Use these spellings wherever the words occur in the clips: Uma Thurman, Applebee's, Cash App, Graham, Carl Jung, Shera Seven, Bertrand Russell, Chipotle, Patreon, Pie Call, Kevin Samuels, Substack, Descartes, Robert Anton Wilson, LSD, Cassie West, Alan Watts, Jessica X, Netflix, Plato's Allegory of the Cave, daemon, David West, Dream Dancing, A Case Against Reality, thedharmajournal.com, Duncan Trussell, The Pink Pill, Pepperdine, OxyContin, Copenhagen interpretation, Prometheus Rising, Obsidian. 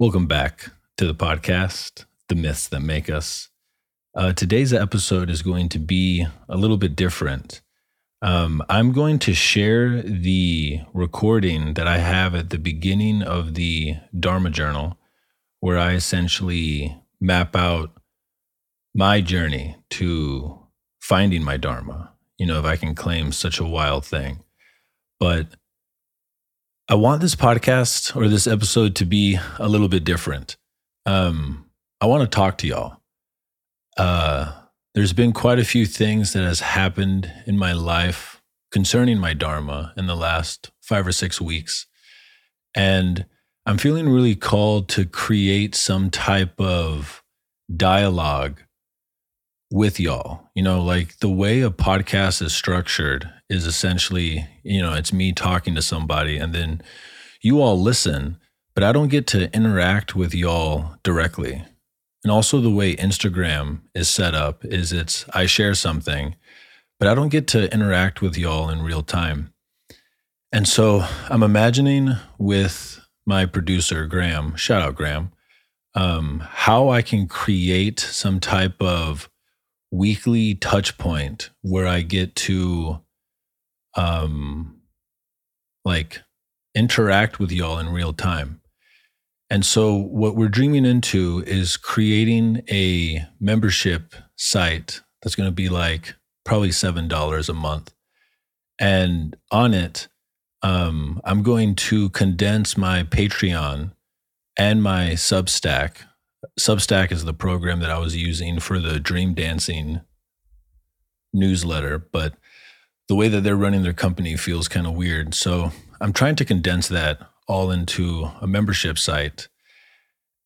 Welcome back to the podcast, The Myths That Make Us. Today's episode is going to be a little bit different. I'm going to share the recording that I have at the beginning of the Dharma Journal, where I essentially map out my journey to finding my Dharma, you know, if I can claim such a wild thing. But I want this podcast or this episode to be a little bit different. I want to talk to y'all. There's been quite a few things that has happened in my life concerning my Dharma in the last 5 or 6 weeks. And I'm feeling really called to create some type of dialogue with y'all. You know, like the way a podcast is structured is essentially, you know, it's me talking to somebody and then you all listen, but I don't get to interact with y'all directly. And also the way Instagram is set up is I share something, but I don't get to interact with y'all in real time. And so I'm imagining with my producer, Graham, shout out Graham, how I can create some type of weekly touch point where I get to interact with y'all in real time. And so what we're dreaming into is creating a membership site that's going to be like probably $7 a month. And on it, I'm going to condense my Patreon and my Substack. Substack is the program that I was using for the Dream Dancing newsletter, but the way that they're running their company feels kind of weird. So I'm trying to condense that all into a membership site.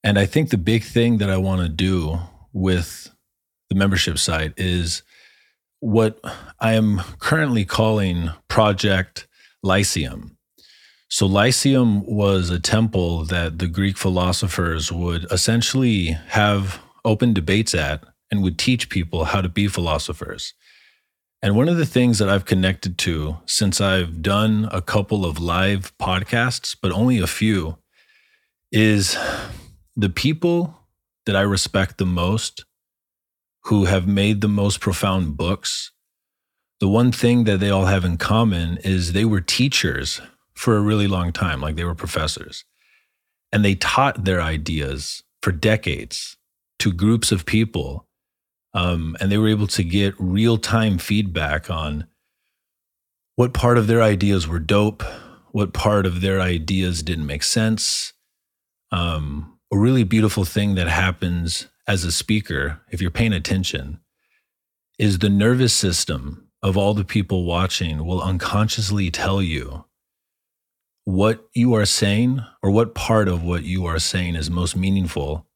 And I think the big thing that I want to do with the membership site is what I am currently calling Project Lyceum. So Lyceum was a temple that the Greek philosophers would essentially have open debates at and would teach people how to be philosophers. And one of the things that I've connected to since I've done a couple of live podcasts, but only a few, is the people that I respect the most who have made the most profound books. The one thing that they all have in common is they were teachers for a really long time, like they were professors. And they taught their ideas for decades to groups of people. And they were able to get real-time feedback on what part of their ideas were dope, what part of their ideas didn't make sense. A really beautiful thing that happens as a speaker, if you're paying attention, is the nervous system of all the people watching will unconsciously tell you what you are saying or what part of what you are saying is most meaningful,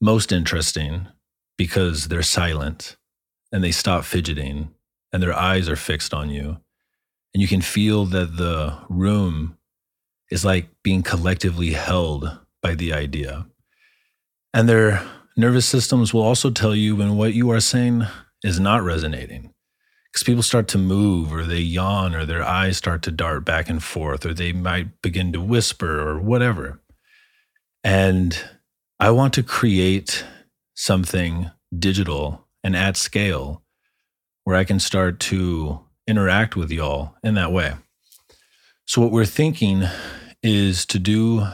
most interesting, because they're silent and they stop fidgeting and their eyes are fixed on you. And you can feel that the room is like being collectively held by the idea. And their nervous systems will also tell you when what you are saying is not resonating, because people start to move or they yawn or their eyes start to dart back and forth, or they might begin to whisper or whatever. And I want to create something digital and at scale where I can start to interact with y'all in that way. So what we're thinking is to do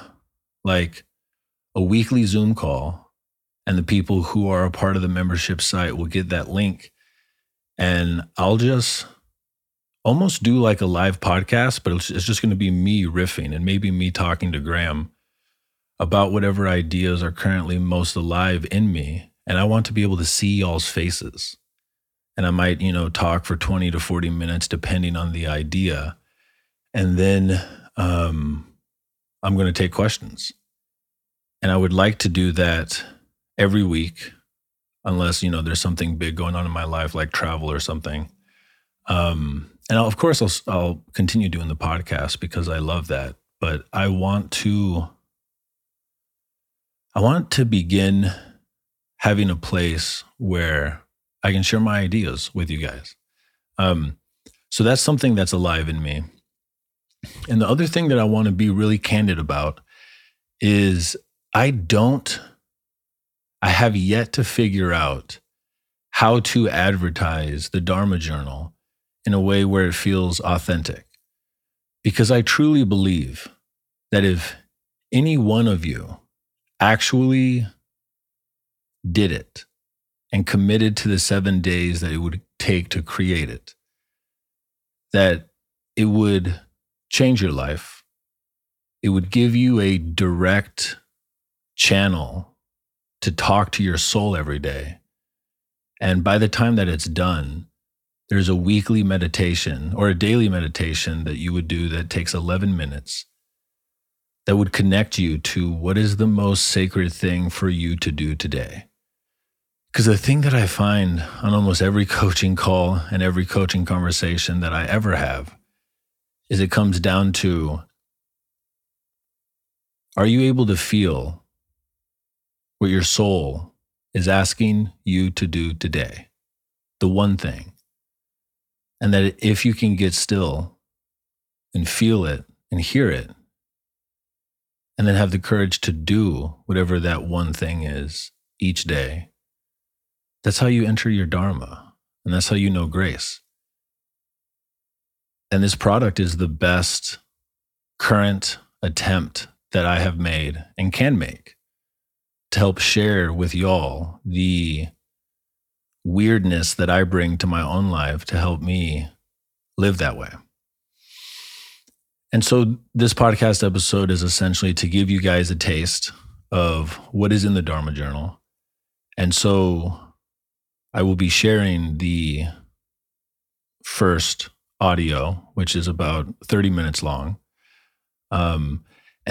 like a weekly Zoom call, and the people who are a part of the membership site will get that link, and I'll just almost do like a live podcast, but it's just going to be me riffing and maybe me talking to Graham about whatever ideas are currently most alive in me. And I want to be able to see y'all's faces. And I might, you know, talk for 20 to 40 minutes, depending on the idea. And then I'm going to take questions. And I would like to do that every week, unless, you know, there's something big going on in my life, like travel or something. And I'll continue doing the podcast because I love that. But I want to begin having a place where I can share my ideas with you guys. So that's something that's alive in me. And the other thing that I want to be really candid about is I have yet to figure out how to advertise the Dharma Journal in a way where it feels authentic. Because I truly believe that if any one of you actually did it and committed to the 7 days that it would take to create it, that it would change your life. It would give you a direct channel to talk to your soul every day. And by the time that it's done, there's a weekly meditation or a daily meditation that you would do that takes 11 minutes that would connect you to what is the most sacred thing for you to do today. Because the thing that I find on almost every coaching call and every coaching conversation that I ever have is it comes down to, are you able to feel what your soul is asking you to do today? The one thing. And that if you can get still and feel it and hear it, and then have the courage to do whatever that one thing is each day, that's how you enter your Dharma, and that's how you know grace. And this product is the best current attempt that I have made and can make to help share with y'all the weirdness that I bring to my own life to help me live that way. And so this podcast episode is essentially to give you guys a taste of what is in the Dharma Journal. And so I will be sharing the first audio, which is about 30 minutes long. And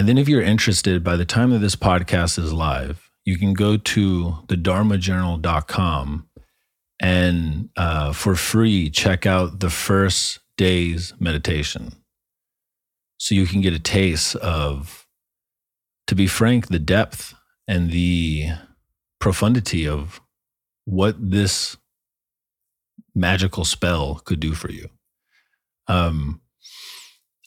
then if you're interested, by the time that this podcast is live, you can go to thedharmajournal.com and for free, check out the first day's meditation. So you can get a taste of, to be frank, the depth and the profundity of what this magical spell could do for you.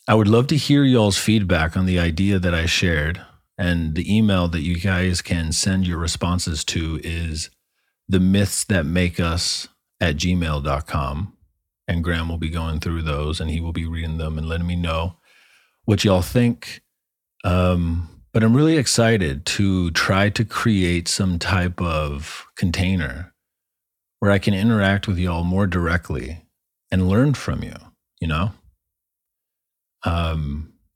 I would love to hear y'all's feedback on the idea that I shared, and the email that you guys can send your responses to is themythsthatmakeus@gmail.com, and Graham will be going through those and he will be reading them and letting me know what y'all think. But I'm really excited to try to create some type of container where I can interact with y'all more directly and learn from you, you know?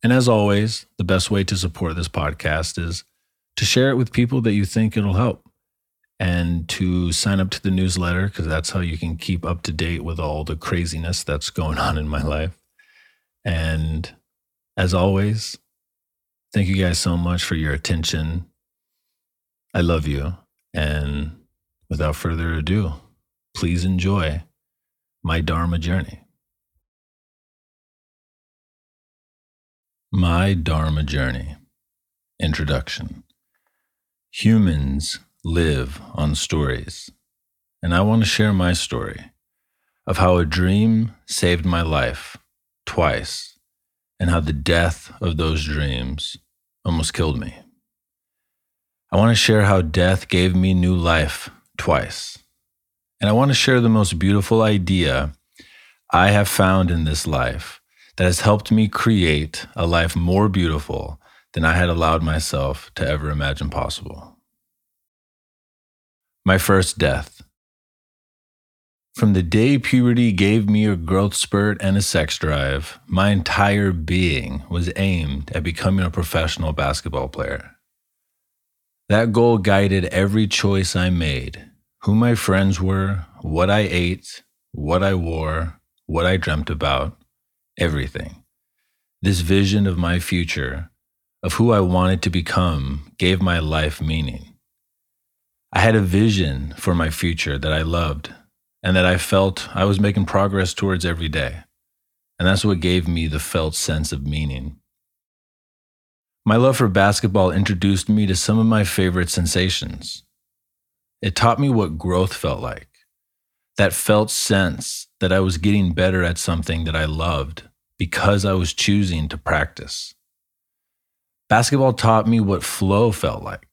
And as always, the best way to support this podcast is to share it with people that you think it'll help, and to sign up to the newsletter, because that's how you can keep up to date with all the craziness that's going on in my life. And as always, thank you guys so much for your attention. I love you. And without further ado, please enjoy my Dharma journey. My Dharma Journey. Introduction. Humans live on stories, and I want to share my story of how a dream saved my life twice, and how the death of those dreams almost killed me. I want to share how death gave me new life twice, and I want to share the most beautiful idea I have found in this life that has helped me create a life more beautiful than I had allowed myself to ever imagine possible. My first death. From the day puberty gave me a growth spurt and a sex drive, my entire being was aimed at becoming a professional basketball player. That goal guided every choice I made, who my friends were, what I ate, what I wore, what I dreamt about. Everything. This vision of my future, of who I wanted to become, gave my life meaning. I had a vision for my future that I loved and that I felt I was making progress towards every day. And that's what gave me the felt sense of meaning. My love for basketball introduced me to some of my favorite sensations. It taught me what growth felt like. That felt sense that I was getting better at something that I loved because I was choosing to practice. Basketball taught me what flow felt like.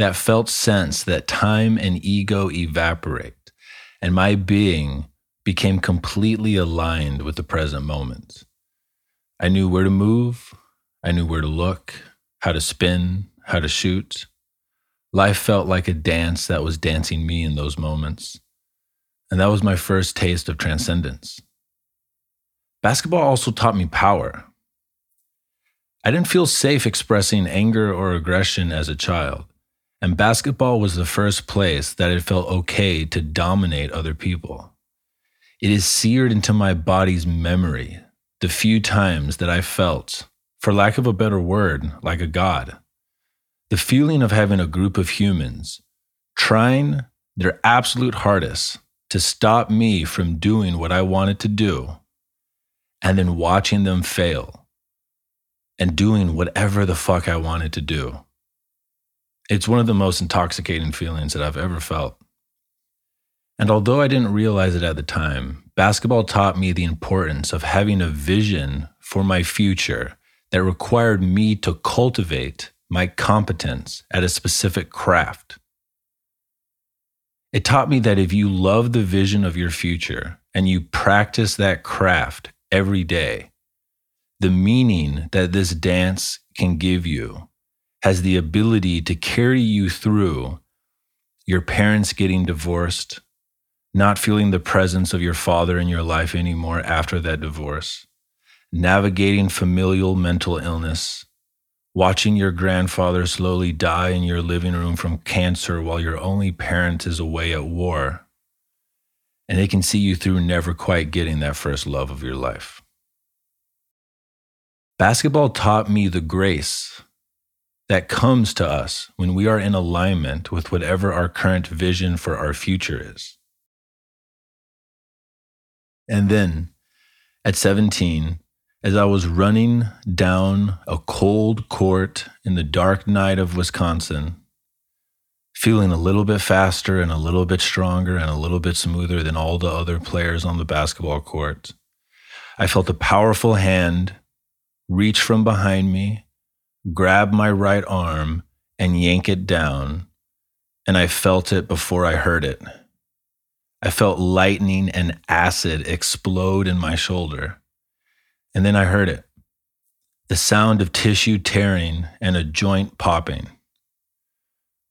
that felt sense that time and ego evaporate, and my being became completely aligned with the present moment. I knew where to move, I knew where to look, how to spin, how to shoot. Life felt like a dance that was dancing me in those moments. And that was my first taste of transcendence. Basketball also taught me power. I didn't feel safe expressing anger or aggression as a child, and basketball was the first place that it felt okay to dominate other people. It is seared into my body's memory the few times that I felt, for lack of a better word, like a god. The feeling of having a group of humans trying their absolute hardest to stop me from doing what I wanted to do, and then watching them fail and doing whatever the fuck I wanted to do. It's one of the most intoxicating feelings that I've ever felt. And although I didn't realize it at the time, basketball taught me the importance of having a vision for my future that required me to cultivate my competence at a specific craft. It taught me that if you love the vision of your future and you practice that craft every day, the meaning that this dance can give you has the ability to carry you through your parents getting divorced, not feeling the presence of your father in your life anymore after that divorce, navigating familial mental illness, watching your grandfather slowly die in your living room from cancer while your only parent is away at war, and they can see you through never quite getting that first love of your life. Basketball taught me the grace that comes to us when we are in alignment with whatever our current vision for our future is. And then, at 17, as I was running down a cold court in the dark night of Wisconsin, feeling a little bit faster and a little bit stronger and a little bit smoother than all the other players on the basketball court, I felt a powerful hand reach from behind me, grab my right arm, and yank it down, and I felt it before I heard it. I felt lightning and acid explode in my shoulder. And then I heard it, the sound of tissue tearing and a joint popping.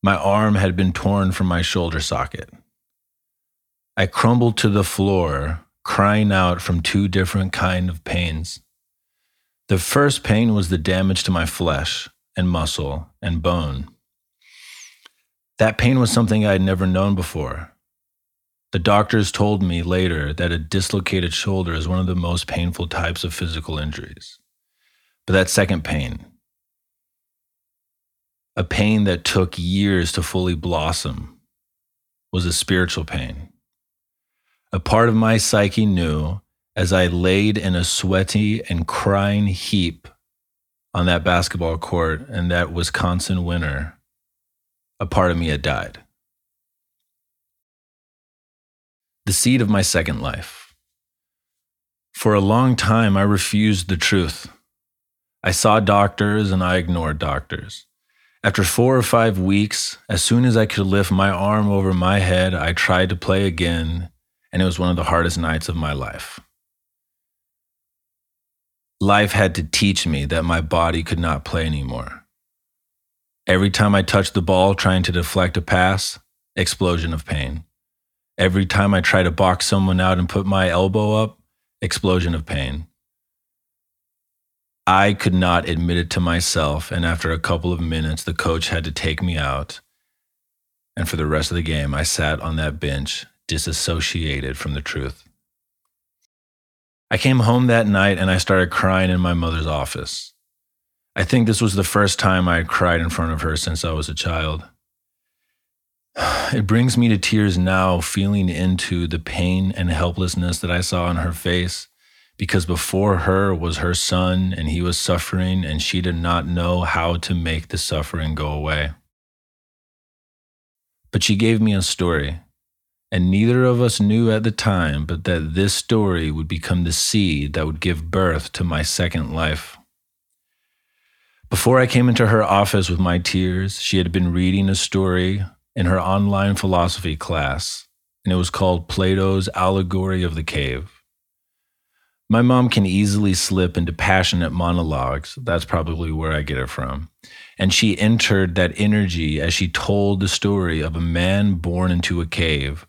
My arm had been torn from my shoulder socket. I crumbled to the floor, crying out from two different kinds of pains. The first pain was the damage to my flesh and muscle and bone. That pain was something I had never known before. The doctors told me later that a dislocated shoulder is one of the most painful types of physical injuries. But that second pain, a pain that took years to fully blossom, was a spiritual pain. A part of my psyche knew, as I laid in a sweaty and crying heap on that basketball court in that Wisconsin winter, a part of me had died. The seed of my second life. For a long time, I refused the truth. I saw doctors and I ignored doctors. After 4 or 5 weeks, as soon as I could lift my arm over my head, I tried to play again, and it was one of the hardest nights of my life. Life had to teach me that my body could not play anymore. Every time I touched the ball trying to deflect a pass, explosion of pain. Every time I try to box someone out and put my elbow up, explosion of pain. I could not admit it to myself, and after a couple of minutes, the coach had to take me out. And for the rest of the game, I sat on that bench, disassociated from the truth. I came home that night and I started crying in my mother's office. I think this was the first time I had cried in front of her since I was a child. It brings me to tears now, feeling into the pain and helplessness that I saw on her face, because before her was her son, and he was suffering, and she did not know how to make the suffering go away. But she gave me a story, and neither of us knew at the time, but that this story would become the seed that would give birth to my second life. Before I came into her office with my tears, she had been reading a story in her online philosophy class, and it was called Plato's Allegory of the Cave. My mom can easily slip into passionate monologues. That's probably where I get it from. And she entered that energy as she told the story of a man born into a cave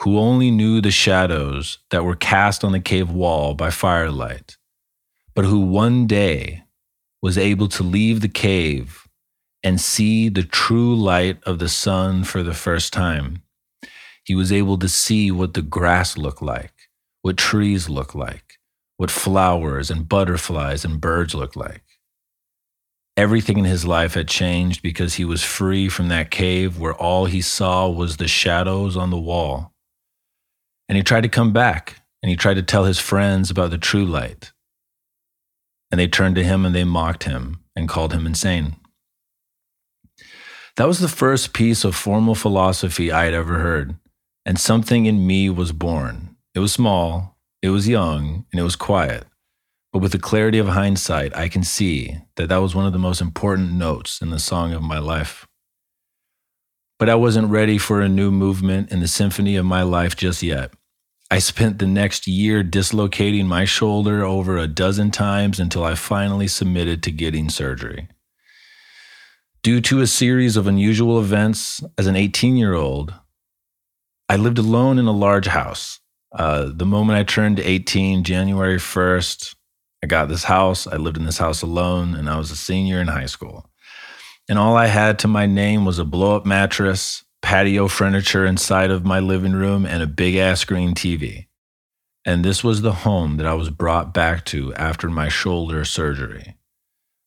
who only knew the shadows that were cast on the cave wall by firelight, but who one day was able to leave the cave and see the true light of the sun for the first time. He was able to see what the grass looked like, what trees looked like, what flowers and butterflies and birds looked like. Everything in his life had changed because he was free from that cave where all he saw was the shadows on the wall. And he tried to come back, and he tried to tell his friends about the true light. And they turned to him and they mocked him and called him insane. That was the first piece of formal philosophy I had ever heard, and something in me was born. It was small, it was young, and it was quiet, but with the clarity of hindsight, I can see that that was one of the most important notes in the song of my life. But I wasn't ready for a new movement in the symphony of my life just yet. I spent the next year dislocating my shoulder over a dozen times until I finally submitted to getting surgery. Due to a series of unusual events, as an 18-year-old, I lived alone in a large house. The moment I turned 18, January 1st, I got this house. I lived in this house alone, and I was a senior in high school. And all I had to my name was a blow-up mattress, patio furniture inside of my living room, and a big-ass screen TV. And this was the home that I was brought back to after my shoulder surgery.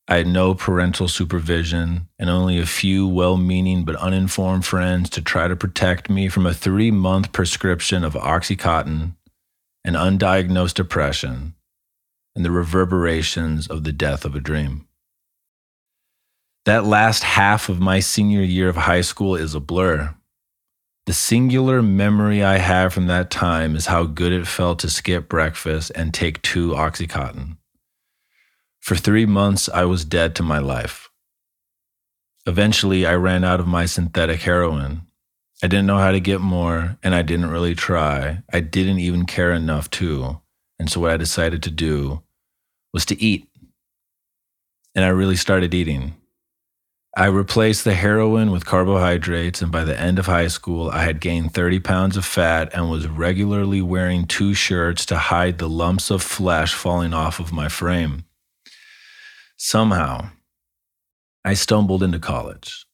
I had no parental supervision and only a few well-meaning but uninformed friends to try to protect me from a 3-month prescription of OxyContin and undiagnosed depression and the reverberations of the death of a dream. That last half of my senior year of high school is a blur. The singular memory I have from that time is how good it felt to skip breakfast and take 2 OxyContin. For 3 months, I was dead to my life. Eventually, I ran out of my synthetic heroin. I didn't know how to get more, and I didn't really try. I didn't even care enough to. And so what I decided to do was to eat. And I really started eating. I replaced the heroin with carbohydrates, and by the end of high school, I had gained 30 pounds of fat and was regularly wearing 2 shirts to hide the lumps of flesh falling off of my frame. Somehow, I stumbled into college.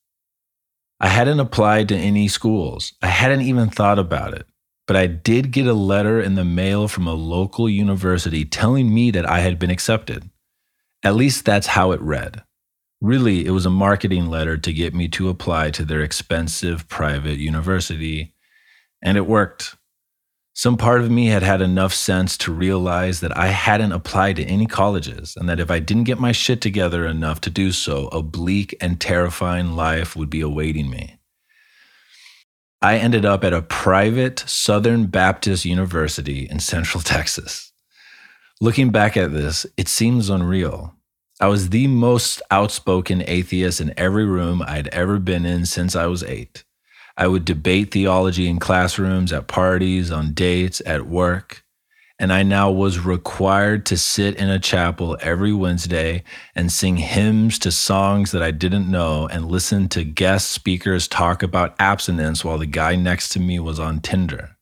I hadn't applied to any schools. I hadn't even thought about it, but I did get a letter in the mail from a local university telling me that I had been accepted. At least that's how it read. Really, it was a marketing letter to get me to apply to their expensive private university, and it worked. Some part of me had enough sense to realize that I hadn't applied to any colleges and that if I didn't get my shit together enough to do so, a bleak and terrifying life would be awaiting me. I ended up at a private Southern Baptist university in Central Texas. Looking back at this, it seems unreal. I was the most outspoken atheist in every room I'd ever been in since I was 8. I would debate theology in classrooms, at parties, on dates, at work, and I now was required to sit in a chapel every Wednesday and sing hymns to songs that I didn't know and listen to guest speakers talk about abstinence while the guy next to me was on Tinder.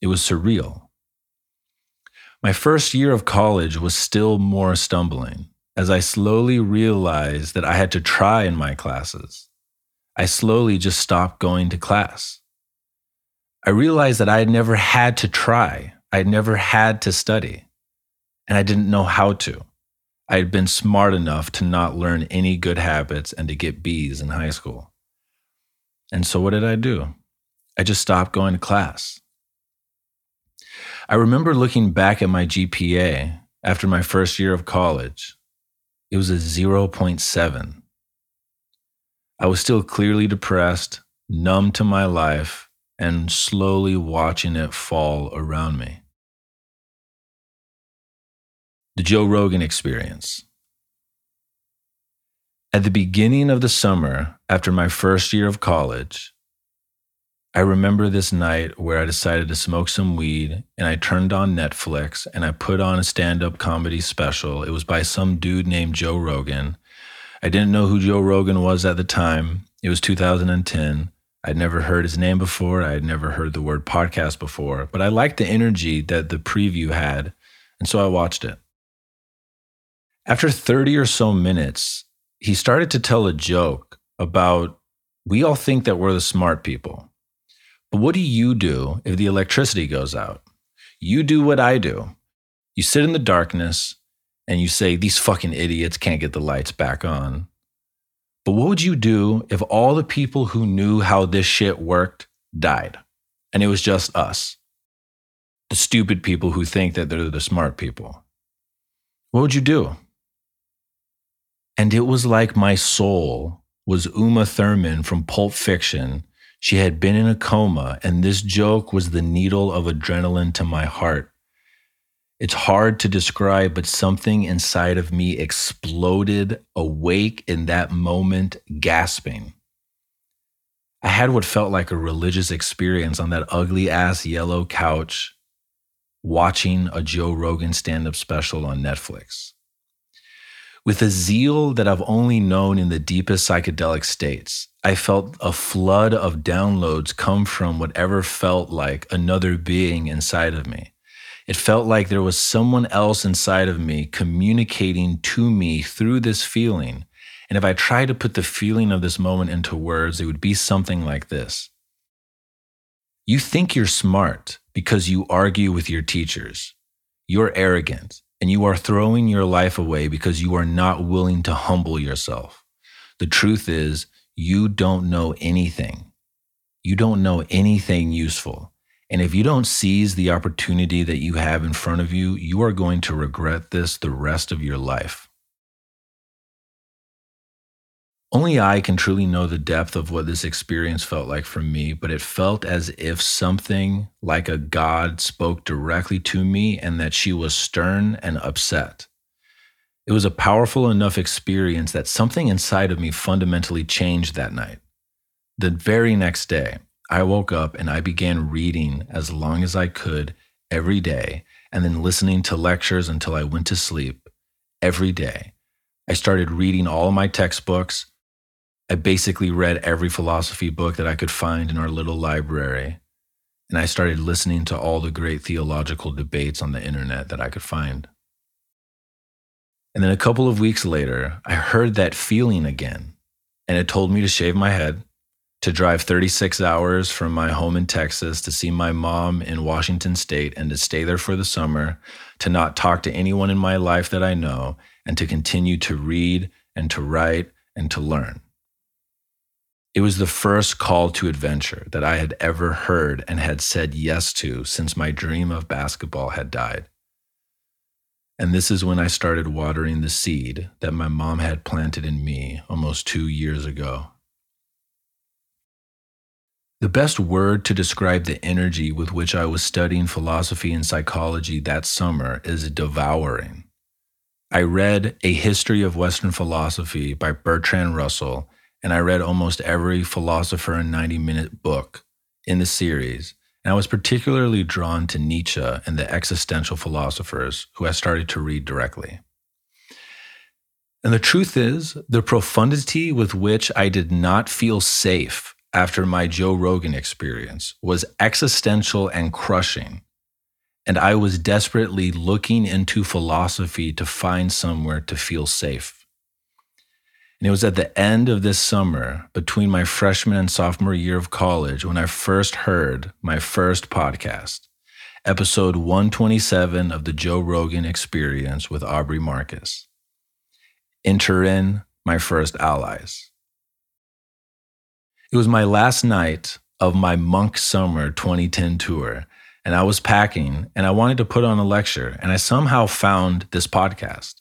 It was surreal. My first year of college was still more stumbling, as I slowly realized that I had to try in my classes. I slowly just stopped going to class. I realized that I had never had to try. I had never had to study. And I didn't know how to. I had been smart enough to not learn any good habits and to get B's in high school. And so what did I do? I just stopped going to class. I remember looking back at my GPA after my first year of college. It was a 0.7. I was still clearly depressed, numb to my life, and slowly watching it fall around me. The Joe Rogan Experience. At the beginning of the summer, after my first year of college, I remember this night where I decided to smoke some weed and I turned on Netflix and I put on a stand-up comedy special. It was by some dude named Joe Rogan. I didn't know who Joe Rogan was at the time. It was 2010. I'd never heard his name before. I had never heard the word podcast before, but I liked the energy that the preview had. And so I watched it. After 30 or so minutes, he started to tell a joke about, we all think that we're the smart people. But what do you do if the electricity goes out? You do what I do. You sit in the darkness and you say, these fucking idiots can't get the lights back on. But what would you do if all the people who knew how this shit worked died? And it was just us, the stupid people who think that they're the smart people. What would you do? And it was like my soul was Uma Thurman from Pulp Fiction. She had been in a coma, and this joke was the needle of adrenaline to my heart. It's hard to describe, but something inside of me exploded awake in that moment, gasping. I had what felt like a religious experience on that ugly-ass yellow couch, watching a Joe Rogan stand-up special on Netflix. With a zeal that I've only known in the deepest psychedelic states, I felt a flood of downloads come from whatever felt like another being inside of me. It felt like there was someone else inside of me communicating to me through this feeling. And if I tried to put the feeling of this moment into words, it would be something like this. You think you're smart because you argue with your teachers. You're arrogant. And you are throwing your life away because you are not willing to humble yourself. The truth is, you don't know anything. You don't know anything useful. And if you don't seize the opportunity that you have in front of you, you are going to regret this the rest of your life. Only I can truly know the depth of what this experience felt like for me, but it felt as if something like a god spoke directly to me and that she was stern and upset. It was a powerful enough experience that something inside of me fundamentally changed that night. The very next day, I woke up and I began reading as long as I could every day and then listening to lectures until I went to sleep every day. I started reading all of my textbooks. I basically read every philosophy book that I could find in our little library. And I started listening to all the great theological debates on the internet that I could find. And then a couple of weeks later, I heard that feeling again. And it told me to shave my head, to drive 36 hours from my home in Texas, to see my mom in Washington State and to stay there for the summer, to not talk to anyone in my life that I know, and to continue to read and to write and to learn. It was the first call to adventure that I had ever heard and had said yes to since my dream of basketball had died. And this is when I started watering the seed that my mom had planted in me almost 2 years ago. The best word to describe the energy with which I was studying philosophy and psychology that summer is devouring. I read A History of Western Philosophy by Bertrand Russell, and I read almost every philosopher and 90-minute book in the series, and I was particularly drawn to Nietzsche and the existential philosophers, who I started to read directly. And the truth is, the profundity with which I did not feel safe after my Joe Rogan experience was existential and crushing, and I was desperately looking into philosophy to find somewhere to feel safe. And it was at the end of this summer, between my freshman and sophomore year of college, when I first heard my first podcast, episode 127 of The Joe Rogan Experience with Aubrey Marcus. Enter in my first allies. It was my last night of my Monk Summer 2010 tour, and I was packing, and I wanted to put on a lecture, and I somehow found this podcast.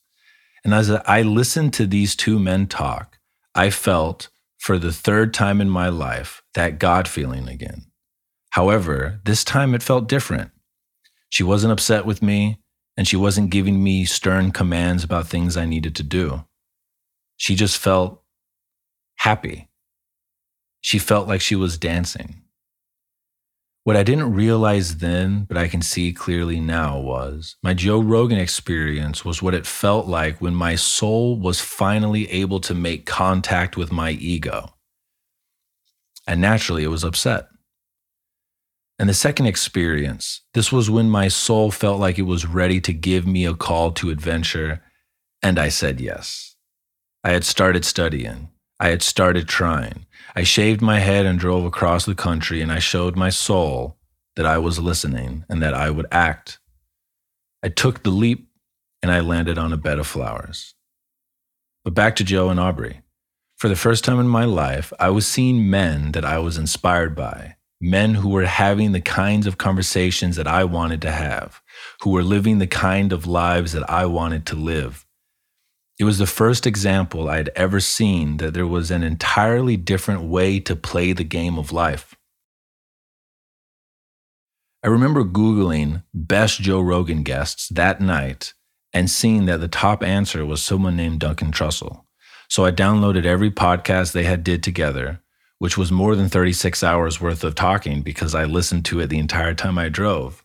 And as I listened to these two men talk, I felt, for the third time in my life, that God feeling again. However, this time it felt different. She wasn't upset with me, and she wasn't giving me stern commands about things I needed to do. She just felt happy. She felt like she was dancing. What I didn't realize then, but I can see clearly now, was my Joe Rogan experience was what it felt like when my soul was finally able to make contact with my ego. And naturally, it was upset. And the second experience, this was when my soul felt like it was ready to give me a call to adventure, and I said yes. I had started studying. I had started trying. I shaved my head and drove across the country, and I showed my soul that I was listening and that I would act. I took the leap, and I landed on a bed of flowers. But back to Joe and Aubrey. For the first time in my life, I was seeing men that I was inspired by, men who were having the kinds of conversations that I wanted to have, who were living the kind of lives that I wanted to live. It was the first example I'd ever seen that there was an entirely different way to play the game of life. I remember Googling best Joe Rogan guests that night and seeing that the top answer was someone named Duncan Trussell. So I downloaded every podcast they had did together, which was more than 36 hours worth of talking because I listened to it the entire time I drove.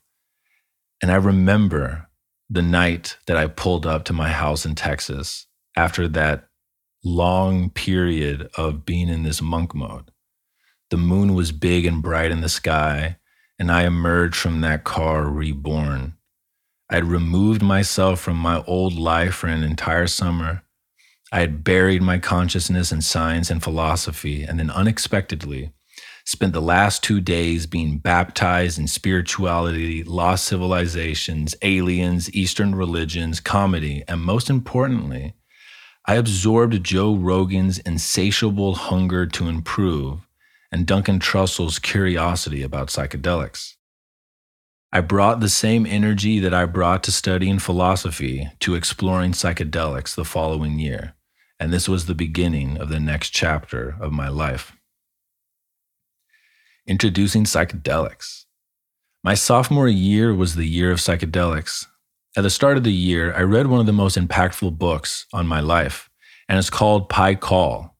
And I remember the night that I pulled up to my house in Texas after that long period of being in this monk mode. The moon was big and bright in the sky, and I emerged from that car reborn. I'd removed myself from my old life for an entire summer. I had buried my consciousness in science and philosophy, and then unexpectedly spent the last 2 days being baptized in spirituality, lost civilizations, aliens, Eastern religions, comedy, and most importantly, I absorbed Joe Rogan's insatiable hunger to improve and Duncan Trussell's curiosity about psychedelics. I brought the same energy that I brought to studying philosophy to exploring psychedelics the following year, and this was the beginning of the next chapter of my life. Introducing psychedelics. My sophomore year was the year of psychedelics. At the start of the year, I read one of the most impactful books on my life, and it's called Pie Call.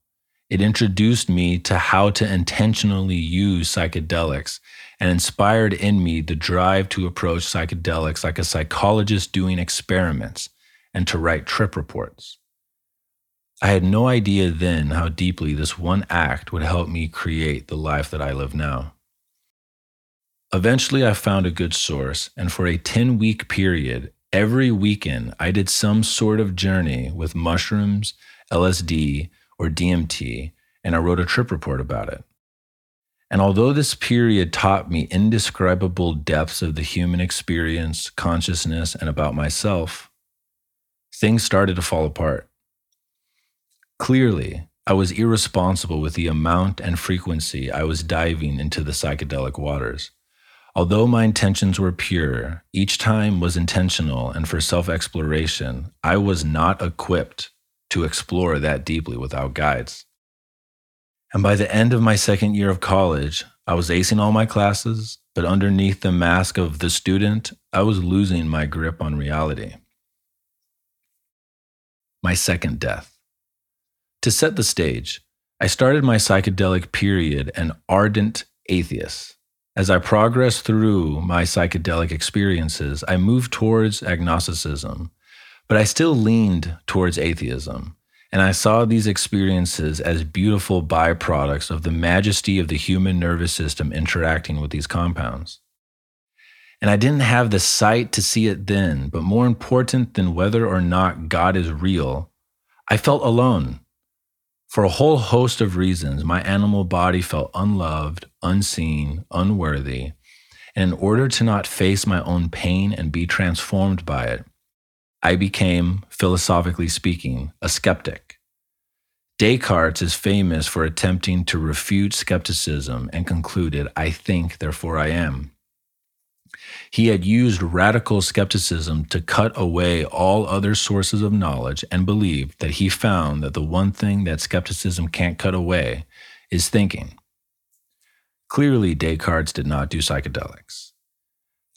It introduced me to how to intentionally use psychedelics and inspired in me the drive to approach psychedelics like a psychologist doing experiments and to write trip reports. I had no idea then how deeply this one act would help me create the life that I live now. Eventually, I found a good source, and for a 10-week period, every weekend, I did some sort of journey with mushrooms, LSD, or DMT, and I wrote a trip report about it. And although this period taught me indescribable depths of the human experience, consciousness, and about myself, things started to fall apart. Clearly, I was irresponsible with the amount and frequency I was diving into the psychedelic waters. Although my intentions were pure, each time was intentional and for self-exploration, I was not equipped to explore that deeply without guides. And by the end of my second year of college, I was acing all my classes, but underneath the mask of the student, I was losing my grip on reality. My second death. To set the stage, I started my psychedelic period an ardent atheist. As I progressed through my psychedelic experiences, I moved towards agnosticism, but I still leaned towards atheism, and I saw these experiences as beautiful byproducts of the majesty of the human nervous system interacting with these compounds. And I didn't have the sight to see it then, but more important than whether or not God is real, I felt alone. For a whole host of reasons, my animal body felt unloved, unseen, unworthy, and in order to not face my own pain and be transformed by it, I became, philosophically speaking, a skeptic. Descartes is famous for attempting to refute skepticism and concluded, "I think, therefore I am." He had used radical skepticism to cut away all other sources of knowledge and believed that he found that the one thing that skepticism can't cut away is thinking. Clearly, Descartes did not do psychedelics.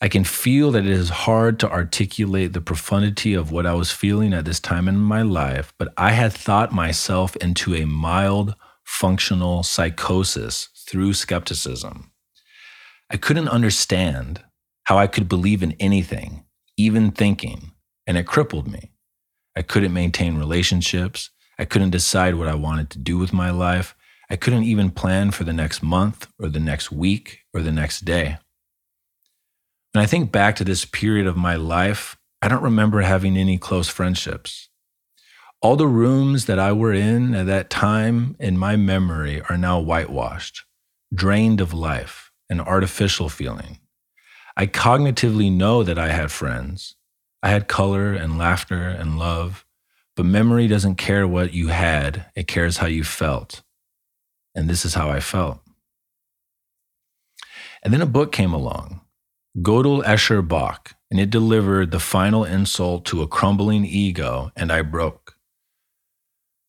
I can feel that it is hard to articulate the profundity of what I was feeling at this time in my life, but I had thought myself into a mild, functional psychosis through skepticism. I couldn't understand how I could believe in anything, even thinking, and it crippled me. I couldn't maintain relationships. I couldn't decide what I wanted to do with my life. I couldn't even plan for the next month or the next week or the next day. When I think back to this period of my life, I don't remember having any close friendships. All the rooms that I were in at that time in my memory are now whitewashed, drained of life, an artificial feeling. I cognitively know that I had friends. I had color and laughter and love, but memory doesn't care what you had, it cares how you felt. And this is how I felt. And then a book came along, Gödel, Escher, Bach, and it delivered the final insult to a crumbling ego, and I broke.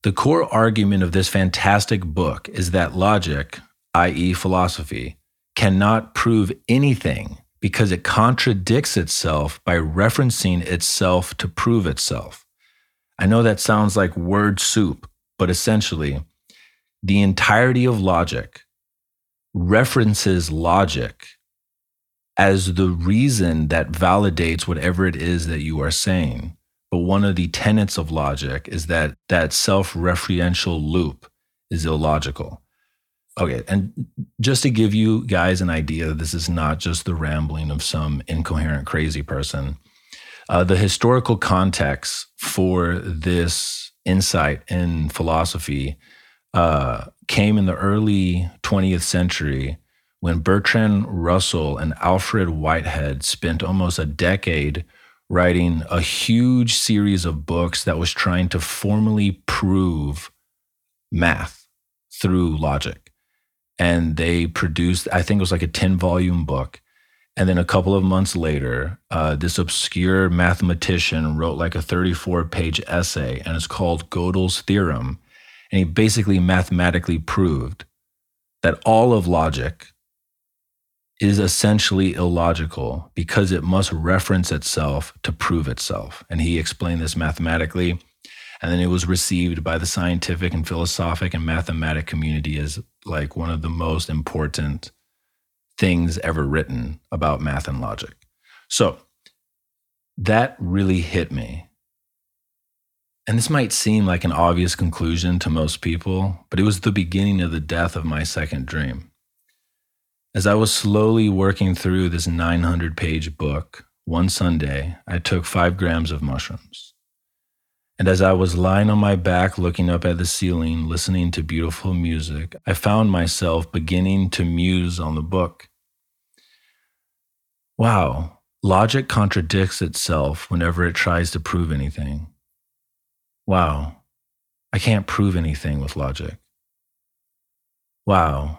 The core argument of this fantastic book is that logic, i.e. philosophy, cannot prove anything because it contradicts itself by referencing itself to prove itself. I know that sounds like word soup, but essentially, the entirety of logic references logic as the reason that validates whatever it is that you are saying. But one of the tenets of logic is that that self-referential loop is illogical. Okay, and just to give you guys an idea that this is not just the rambling of some incoherent crazy person, the historical context for this insight in philosophy came in the early 20th century when Bertrand Russell and Alfred Whitehead spent almost a decade writing a huge series of books that was trying to formally prove math through logic. And they produced, I think it was like a 10-volume book. And then a couple of months later, this obscure mathematician wrote like a 34-page essay, and it's called Gödel's theorem. And he basically mathematically proved that all of logic is essentially illogical because it must reference itself to prove itself. And he explained this mathematically, and then it was received by the scientific and philosophic and mathematic community as like one of the most important things ever written about math and logic. So that really hit me. And this might seem like an obvious conclusion to most people, but it was the beginning of the death of my second dream. As I was slowly working through this 900-page book, one Sunday, I took 5 grams of mushrooms. And as I was lying on my back, looking up at the ceiling, listening to beautiful music, I found myself beginning to muse on the book. Wow, logic contradicts itself whenever it tries to prove anything. Wow, I can't prove anything with logic. Wow,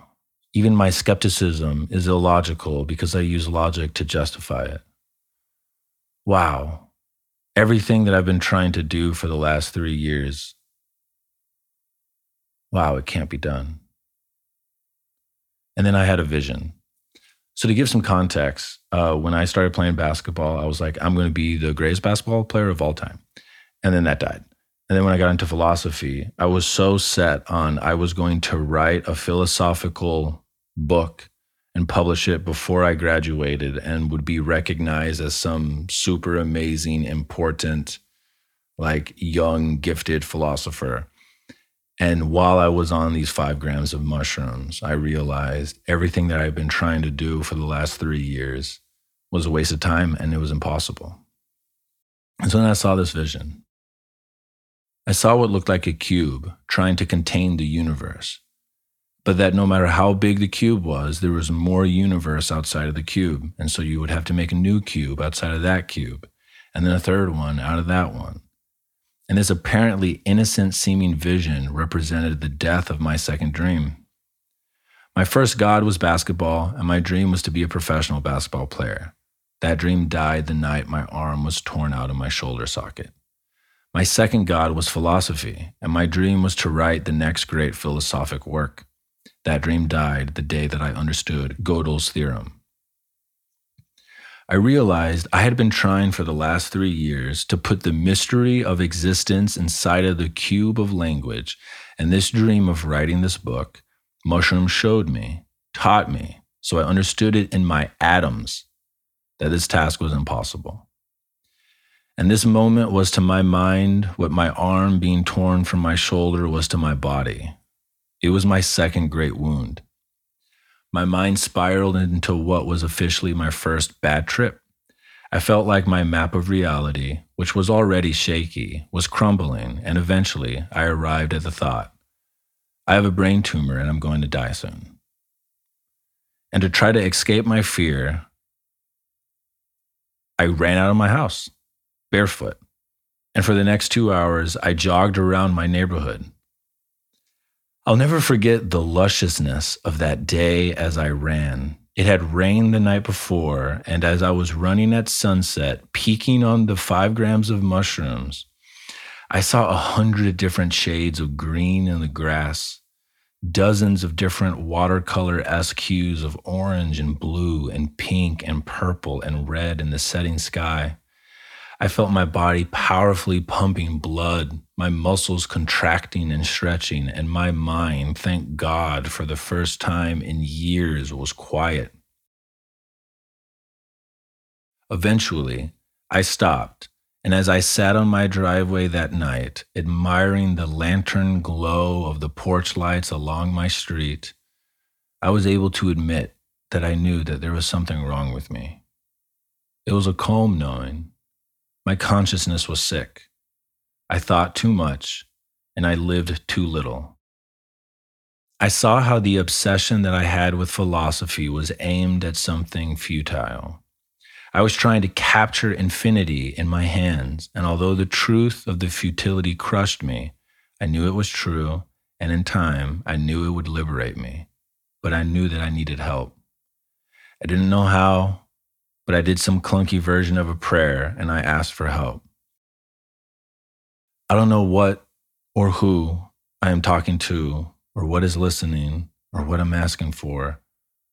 even my skepticism is illogical because I use logic to justify it. Wow, everything that I've been trying to do for the last 3 years, wow, it can't be done. And then I had a vision. So to give some context, when I started playing basketball, I was like, I'm going to be the greatest basketball player of all time. And then that died. And then when I got into philosophy, I was so set on I was going to write a philosophical book and publish it before I graduated and would be recognized as some super amazing, important, like young, gifted philosopher. And while I was on these 5 grams of mushrooms, I realized everything that I've been trying to do for the last 3 years was a waste of time and it was impossible. And so then I saw this vision. I saw what looked like a cube trying to contain the universe, but that no matter how big the cube was, there was more universe outside of the cube. And so you would have to make a new cube outside of that cube, and then a third one out of that one. And this apparently innocent seeming vision represented the death of my second dream. My first god was basketball, and my dream was to be a professional basketball player. That dream died the night my arm was torn out of my shoulder socket. My second god was philosophy, and my dream was to write the next great philosophic work. That dream died the day that I understood Gödel's theorem. I realized I had been trying for the last 3 years to put the mystery of existence inside of the cube of language, and this dream of writing this book, Mushroom showed me, taught me, so I understood it in my atoms, that this task was impossible. And this moment was to my mind what my arm being torn from my shoulder was to my body. It was my second great wound. My mind spiraled into what was officially my first bad trip. I felt like my map of reality, which was already shaky, was crumbling, and eventually I arrived at the thought, I have a brain tumor and I'm going to die soon. And to try to escape my fear, I ran out of my house, barefoot. And for the next 2 hours, I jogged around my neighborhood. I'll never forget the lusciousness of that day as I ran. It had rained the night before, and as I was running at sunset, peeking on the 5 grams of mushrooms, I saw 100 different shades of green in the grass, dozens of different watercolor SQs of orange and blue and pink and purple and red in the setting sky. I felt my body powerfully pumping blood, my muscles contracting and stretching, and my mind, thank God, for the first time in years was quiet. Eventually, I stopped, and as I sat on my driveway that night, admiring the lantern glow of the porch lights along my street, I was able to admit that I knew that there was something wrong with me. It was a calm knowing. My consciousness was sick. I thought too much, and I lived too little. I saw how the obsession that I had with philosophy was aimed at something futile. I was trying to capture infinity in my hands, and although the truth of the futility crushed me, I knew it was true, and in time, I knew it would liberate me. But I knew that I needed help. I didn't know how, but I did some clunky version of a prayer and I asked for help. I don't know what or who I am talking to or what is listening or what I'm asking for,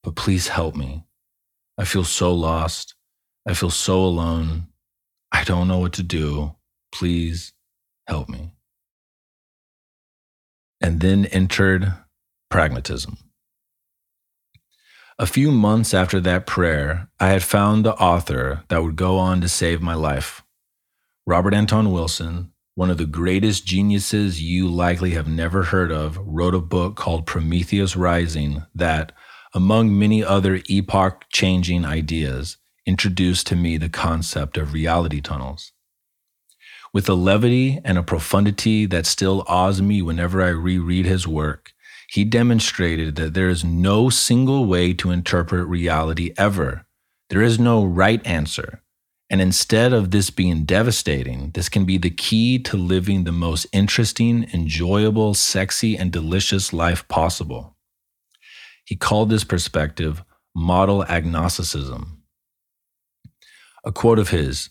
but please help me. I feel so lost. I feel so alone. I don't know what to do. Please help me. And then entered pragmatism. A few months after that prayer, I had found the author that would go on to save my life. Robert Anton Wilson, one of the greatest geniuses you likely have never heard of, wrote a book called Prometheus Rising that, among many other epoch-changing ideas, introduced to me the concept of reality tunnels. With a levity and a profundity that still awes me whenever I reread his work, he demonstrated that there is no single way to interpret reality ever. There is no right answer. And instead of this being devastating, this can be the key to living the most interesting, enjoyable, sexy, and delicious life possible. He called this perspective model agnosticism. A quote of his,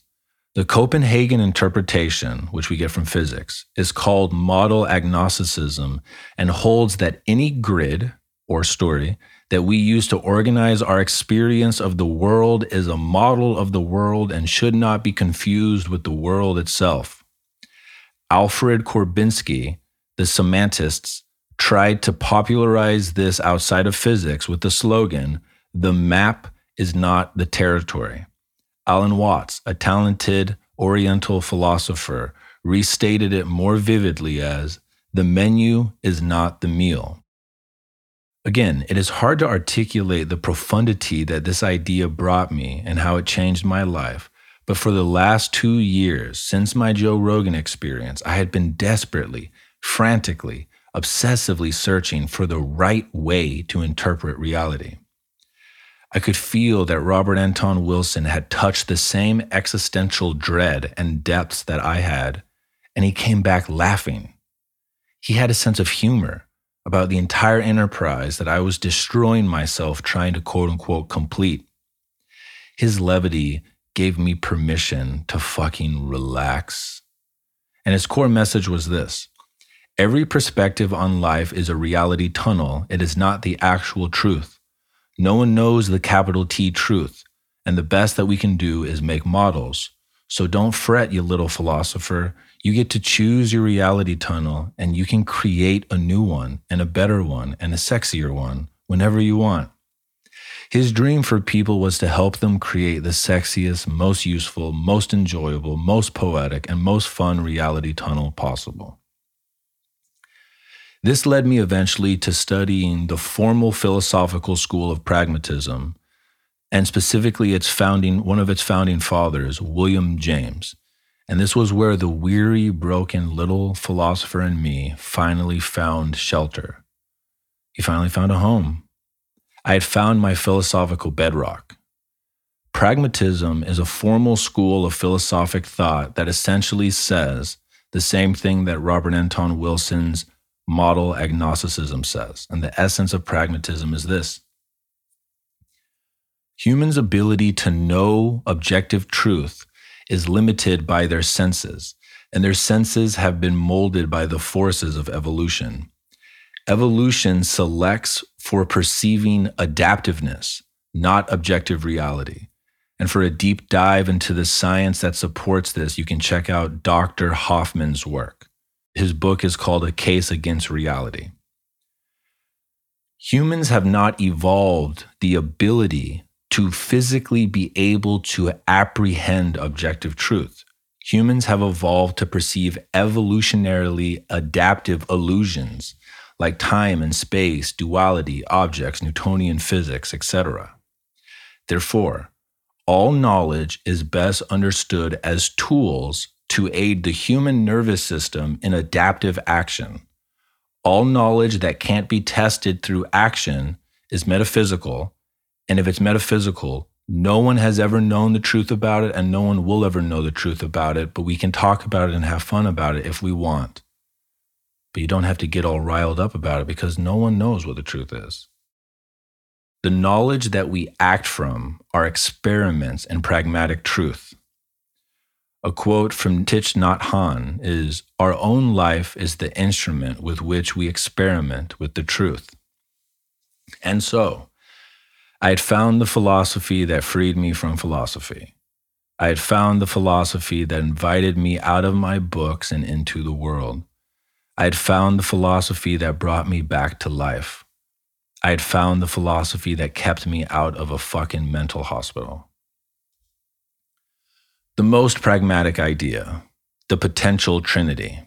"The Copenhagen interpretation, which we get from physics, is called model agnosticism and holds that any grid or story that we use to organize our experience of the world is a model of the world and should not be confused with the world itself. Alfred Korzybski, the semantists, tried to popularize this outside of physics with the slogan, 'The map is not the territory.' Alan Watts, a talented Oriental philosopher, restated it more vividly as, 'The menu is not the meal.'" Again, it is hard to articulate the profundity that this idea brought me and how it changed my life, but for the last 2 years, since my Joe Rogan experience, I had been desperately, frantically, obsessively searching for the right way to interpret reality. I could feel that Robert Anton Wilson had touched the same existential dread and depths that I had, and he came back laughing. He had a sense of humor about the entire enterprise that I was destroying myself trying to quote-unquote complete. His levity gave me permission to fucking relax. And his core message was this: every perspective on life is a reality tunnel. It is not the actual truth. No one knows the capital T truth, and the best that we can do is make models. So don't fret, you little philosopher. You get to choose your reality tunnel, and you can create a new one and a better one and a sexier one whenever you want. His dream for people was to help them create the sexiest, most useful, most enjoyable, most poetic, and most fun reality tunnel possible. This led me eventually to studying the formal philosophical school of pragmatism, and specifically one of its founding fathers, William James. And this was where the weary, broken little philosopher in me finally found shelter. He finally found a home. I had found my philosophical bedrock. Pragmatism is a formal school of philosophic thought that essentially says the same thing that Robert Anton Wilson's model agnosticism says. And the essence of pragmatism is this: humans' ability to know objective truth is limited by their senses, and their senses have been molded by the forces of evolution. Evolution selects for perceiving adaptiveness, not objective reality. And for a deep dive into the science that supports this, you can check out Dr. Hoffman's work. His book is called A Case Against Reality. Humans have not evolved the ability to physically be able to apprehend objective truth. Humans have evolved to perceive evolutionarily adaptive illusions like time and space, duality, objects, Newtonian physics, etc. Therefore, all knowledge is best understood as tools to aid the human nervous system in adaptive action. All knowledge that can't be tested through action is metaphysical. And if it's metaphysical, no one has ever known the truth about it, and no one will ever know the truth about it, but we can talk about it and have fun about it if we want. But you don't have to get all riled up about it, because no one knows what the truth is. The knowledge that we act from are experiments in pragmatic truth. A quote from Thich Nhat Hanh is, "Our own life is the instrument with which we experiment with the truth." And so, I had found the philosophy that freed me from philosophy. I had found the philosophy that invited me out of my books and into the world. I had found the philosophy that brought me back to life. I had found the philosophy that kept me out of a fucking mental hospital. The most pragmatic idea, the potential trinity.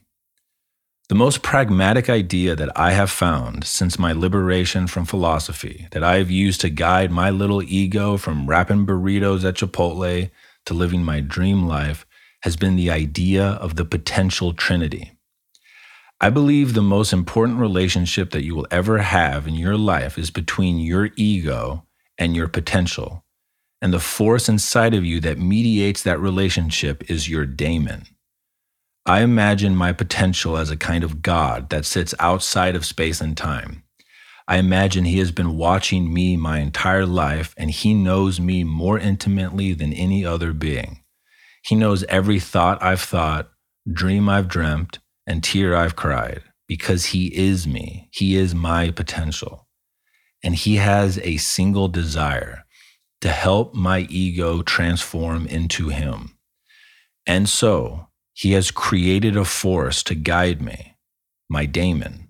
The most pragmatic idea that I have found since my liberation from philosophy, that I've used to guide my little ego from wrapping burritos at Chipotle to living my dream life, has been the idea of the potential trinity. I believe the most important relationship that you will ever have in your life is between your ego and your potential. And the force inside of you that mediates that relationship is your daemon. I imagine my potential as a kind of God that sits outside of space and time. I imagine he has been watching me my entire life, and he knows me more intimately than any other being. He knows every thought I've thought, dream I've dreamt, and tear I've cried, because he is me. He is my potential. And he has a single desire: to help my ego transform into him. And so, he has created a force to guide me, my daemon.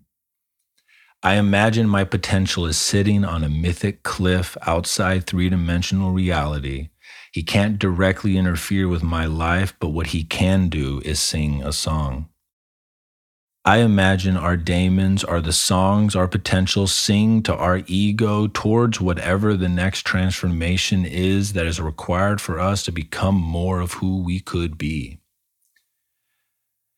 I imagine my potential is sitting on a mythic cliff outside three-dimensional reality. He can't directly interfere with my life, but what he can do is sing a song. I imagine our daemons are the songs our potential sing to our ego towards whatever the next transformation is that is required for us to become more of who we could be.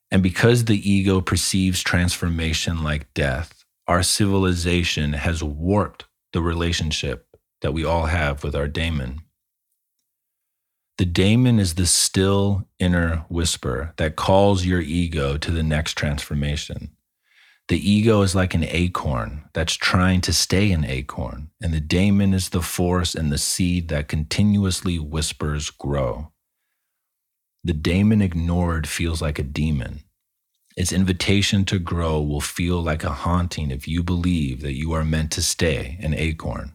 And because the ego perceives transformation like death, our civilization has warped the relationship that we all have with our daemon. The daemon is the still inner whisper that calls your ego to the next transformation. The ego is like an acorn that's trying to stay an acorn, and the daemon is the force and the seed that continuously whispers grow. The daemon ignored feels like a demon. Its invitation to grow will feel like a haunting if you believe that you are meant to stay an acorn.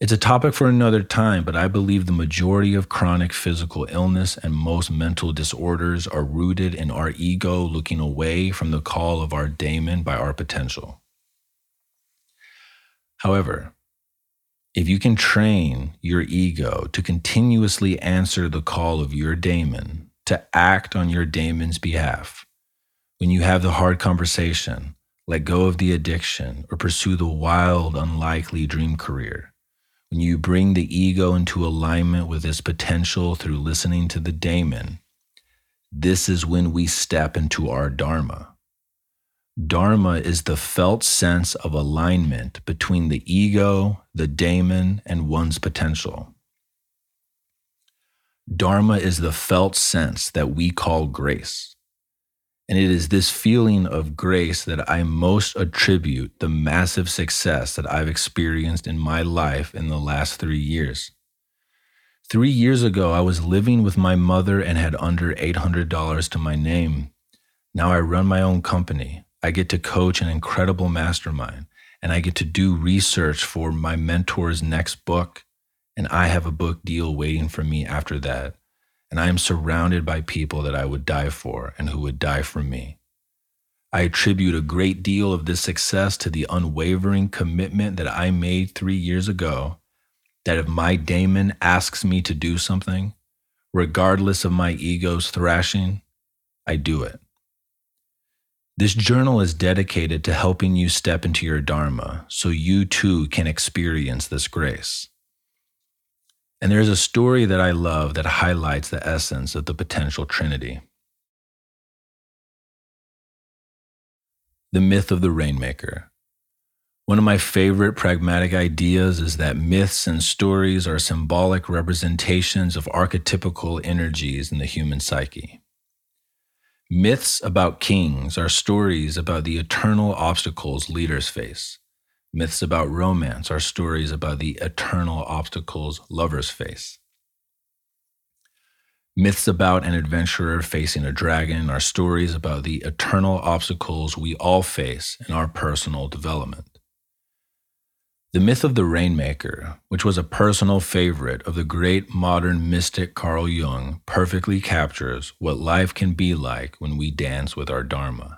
It's a topic for another time, but I believe the majority of chronic physical illness and most mental disorders are rooted in our ego looking away from the call of our daemon by our potential. However, if you can train your ego to continuously answer the call of your daemon, to act on your daimon's behalf, when you have the hard conversation, let go of the addiction, or pursue the wild, unlikely dream career, when you bring the ego into alignment with its potential through listening to the daemon, this is when we step into our dharma. Dharma is the felt sense of alignment between the ego, the daemon, and one's potential. Dharma is the felt sense that we call grace. And it is this feeling of grace that I most attribute the massive success that I've experienced in my life in the last 3 years. 3 years ago, I was living with my mother and had under $800 to my name. Now I run my own company. I get to coach an incredible mastermind, and I get to do research for my mentor's next book, and I have a book deal waiting for me after that, and I am surrounded by people that I would die for and who would die for me. I attribute a great deal of this success to the unwavering commitment that I made 3 years ago that if my daemon asks me to do something, regardless of my ego's thrashing, I do it. This journal is dedicated to helping you step into your dharma so you too can experience this grace. And there's a story that I love that highlights the essence of the potential trinity. The myth of the rainmaker. One of my favorite pragmatic ideas is that myths and stories are symbolic representations of archetypical energies in the human psyche. Myths about kings are stories about the eternal obstacles leaders face. Myths about romance are stories about the eternal obstacles lovers face. Myths about an adventurer facing a dragon are stories about the eternal obstacles we all face in our personal development. The myth of the rainmaker, which was a personal favorite of the great modern mystic Carl Jung, perfectly captures what life can be like when we dance with our dharma.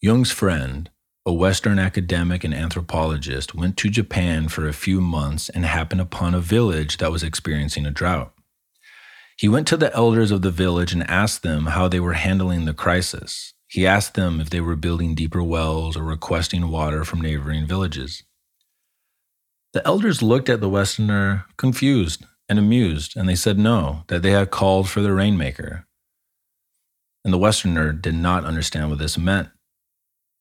Jung's friend, a Western academic and anthropologist, went to Japan for a few months and happened upon a village that was experiencing a drought. He went to the elders of the village and asked them how they were handling the crisis. He asked them if they were building deeper wells or requesting water from neighboring villages. The elders looked at the Westerner confused and amused, and they said no, that they had called for the rainmaker. And the Westerner did not understand what this meant.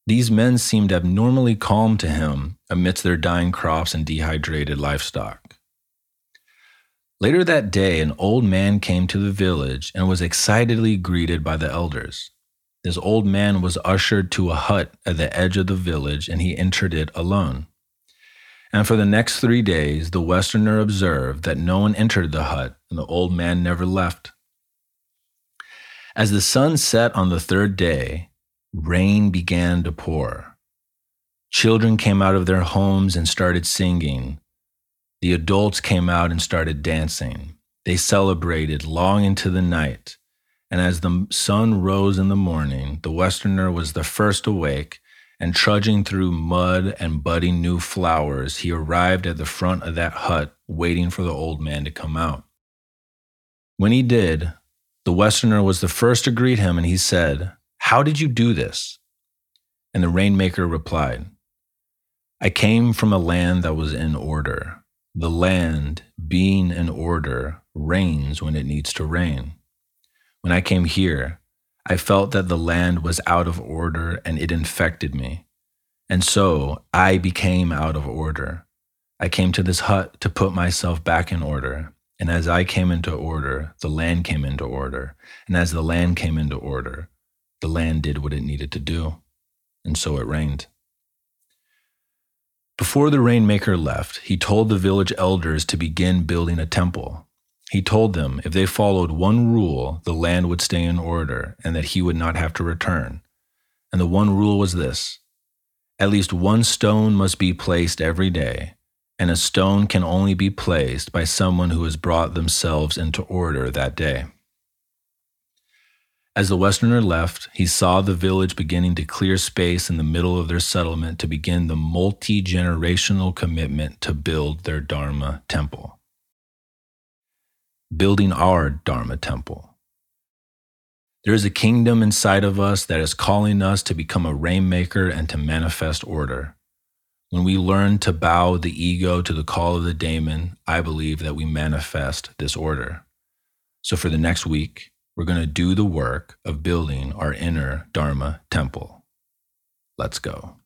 These men seemed abnormally calm to him amidst their dying crops and dehydrated livestock. Later that day, an old man came to the village and was excitedly greeted by the elders. This old man was ushered to a hut at the edge of the village, and he entered it alone. And for the next 3 days, the Westerner observed that no one entered the hut, and the old man never left. As the sun set on the third day, rain began to pour. Children came out of their homes and started singing. The adults came out and started dancing. They celebrated long into the night. And as the sun rose in the morning, the Westerner was the first awake, and trudging through mud and budding new flowers, he arrived at the front of that hut, waiting for the old man to come out. When he did, the Westerner was the first to greet him, and he said, "How did you do this?" And the rainmaker replied, "I came from a land that was in order. The land, being in order, rains when it needs to rain. When I came here, I felt that the land was out of order and it infected me. And so I became out of order. I came to this hut to put myself back in order. And as I came into order, the land came into order. And as the land came into order, the land did what it needed to do. And so it rained." Before the rainmaker left, he told the village elders to begin building a temple. He told them if they followed one rule, the land would stay in order and that he would not have to return. And the one rule was this: At least one stone must be placed every day, and a stone can only be placed by someone who has brought themselves into order that day. As the Westerner left, he saw the village beginning to clear space in the middle of their settlement to begin the multi-generational commitment to build their Dharma temple. Building our Dharma temple. There is a kingdom inside of us that is calling us to become a rainmaker and to manifest order. When we learn to bow the ego to the call of the daemon, I believe that we manifest this order. So for the next week, we're going to do the work of building our inner Dharma temple. Let's go.